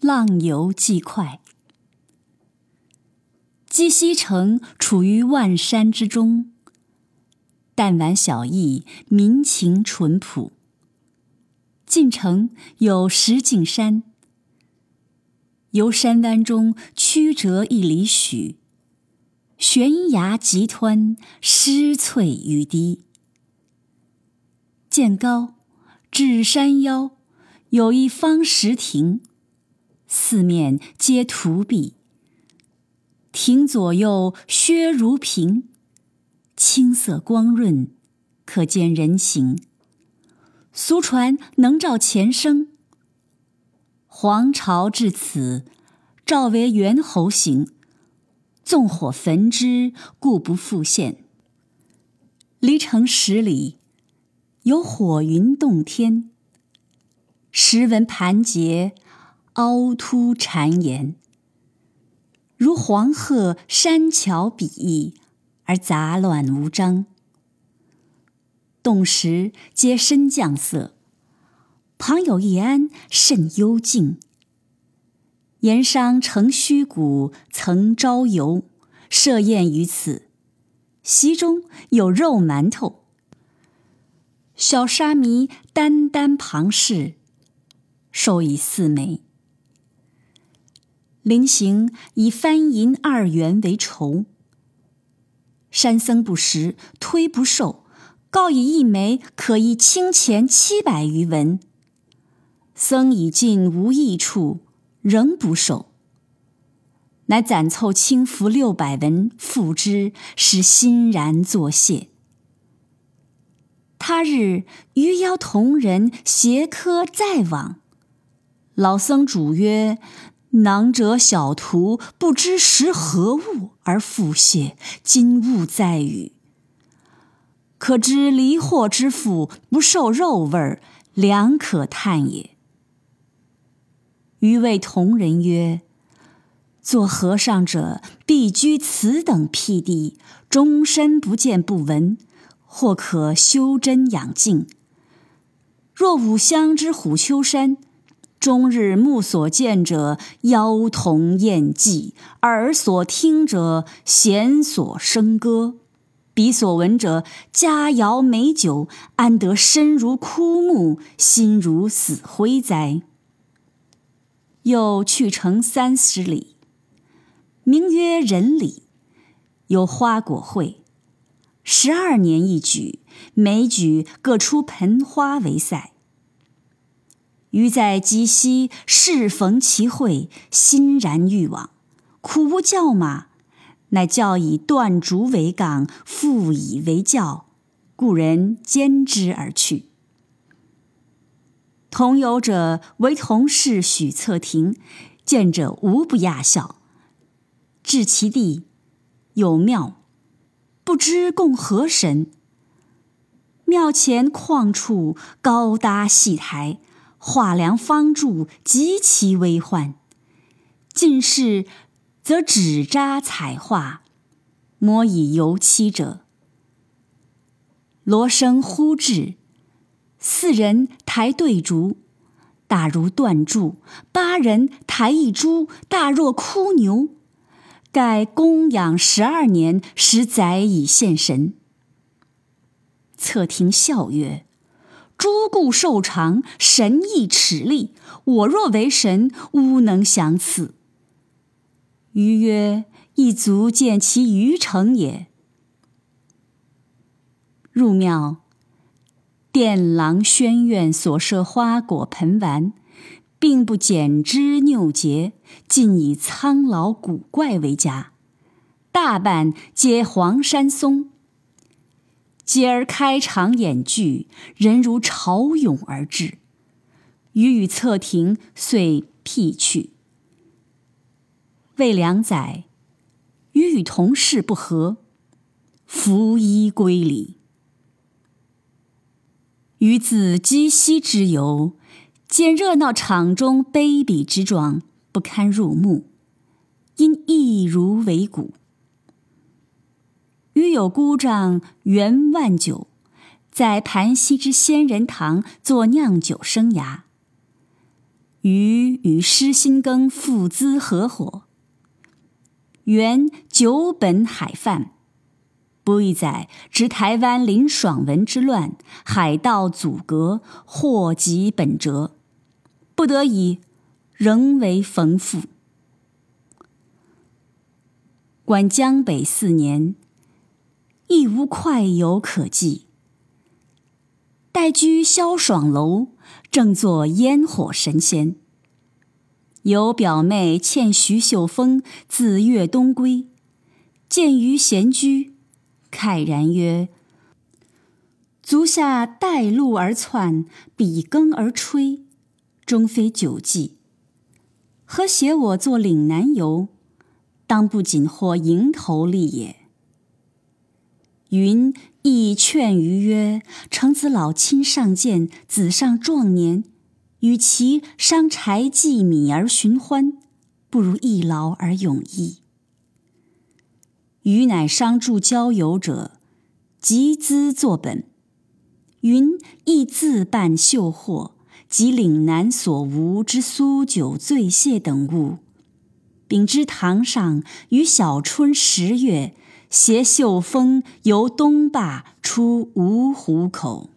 浪游既快。鸡西城处于万山之中，弹丸小邑，民情淳朴。进城有石径山，由山湾中曲折一里许，悬崖急湍，湿翠欲滴。渐高至山腰，有一方石亭，四面皆涂壁。亭左右削如屏，青色光润，可见人形。俗传能照前生，皇朝至此，诏为猿猴形，纵火焚之，故不复现。离城10里，有火云洞天，石纹盘结，凹凸缠延，如黄鹤山桥比翼，而杂乱无章。洞石皆深绛色，旁有一庵，甚幽静。盐商程虚谷曾招游，设宴于此，席中有肉馒头。小沙弥单单旁视，授以4枚。临行以番银2元为酬，山僧不识，推不受，告以1枚可一清钱700余文。僧已尽无益处，仍不受，乃攒凑轻浮600文付之，使欣然作谢。他日余邀同人携科再往，老僧主曰：囊者小徒，不知识何物而复谢，今勿再语。可知离惑之腹，不受肉味，良可叹也。余谓同人曰：做和尚者，必居此等僻地，终身不见不闻，或可修真养静。若吾乡之虎丘山，终日目所见者，妖同艳迹；耳所听者，弦所笙歌；鼻所闻者，佳肴美酒。安得身如枯木，心如死灰哉？又去城30里，名曰仁里，有花果会，12年一举，每举各出盆花为赛。余在鸡西适逢其会，欣然欲往，苦无教马，乃教以断竹为杠，复以为教，故人兼之而去。同游者为同事许策亭，见者无不讶笑。至其地，有庙，不知供何神。庙前旷处高搭戏台，画梁方柱，极其微幻。近视则纸扎彩画，摹以油漆者。锣声忽至，4人抬对竹，大如断柱；8人抬一株，大若枯牛。盖供养12年，实载以献神。策亭笑曰：诸故寿长，神亦齿利。我若为神，乌能降此。余曰：亦足见其余诚也。入庙，殿廊轩苑所设花果盆丸，并不剪枝拗节，尽以苍老古怪为佳，大半皆黄山松。接而开场演剧，人如潮涌而至。余与策亭遂辟去。未2载，余与同事不和，拂衣归里。余自鸡西之游，见热闹场中卑鄙之状，不堪入目，因一如为骨。余有姑丈袁万九，在盘溪之仙人堂做酿酒生涯。禹与施新耕父资合伙，原九本海贩，不一载执台湾林爽文之乱，海盗阻隔，祸及本折，不得已仍为冯父。管江北4年，亦无快游可寄。待居萧爽楼，正作烟火神仙。有表妹欠徐秀峰，自越东归，见于闲居，慨然曰：足下带路而窜，比耕而吹，终非久计。何携我做岭南游？当不仅获蝇头利也。云亦劝于曰：诚子老亲尚健，子尚壮年，与其伤柴济米而寻欢，不如一劳而永逸。余乃商助交游者，集资作本。云亦自办绣货，及岭南所无之苏酒醉蟹等物，秉之堂上，于小春10月，携秀峰由东坝出芜湖口。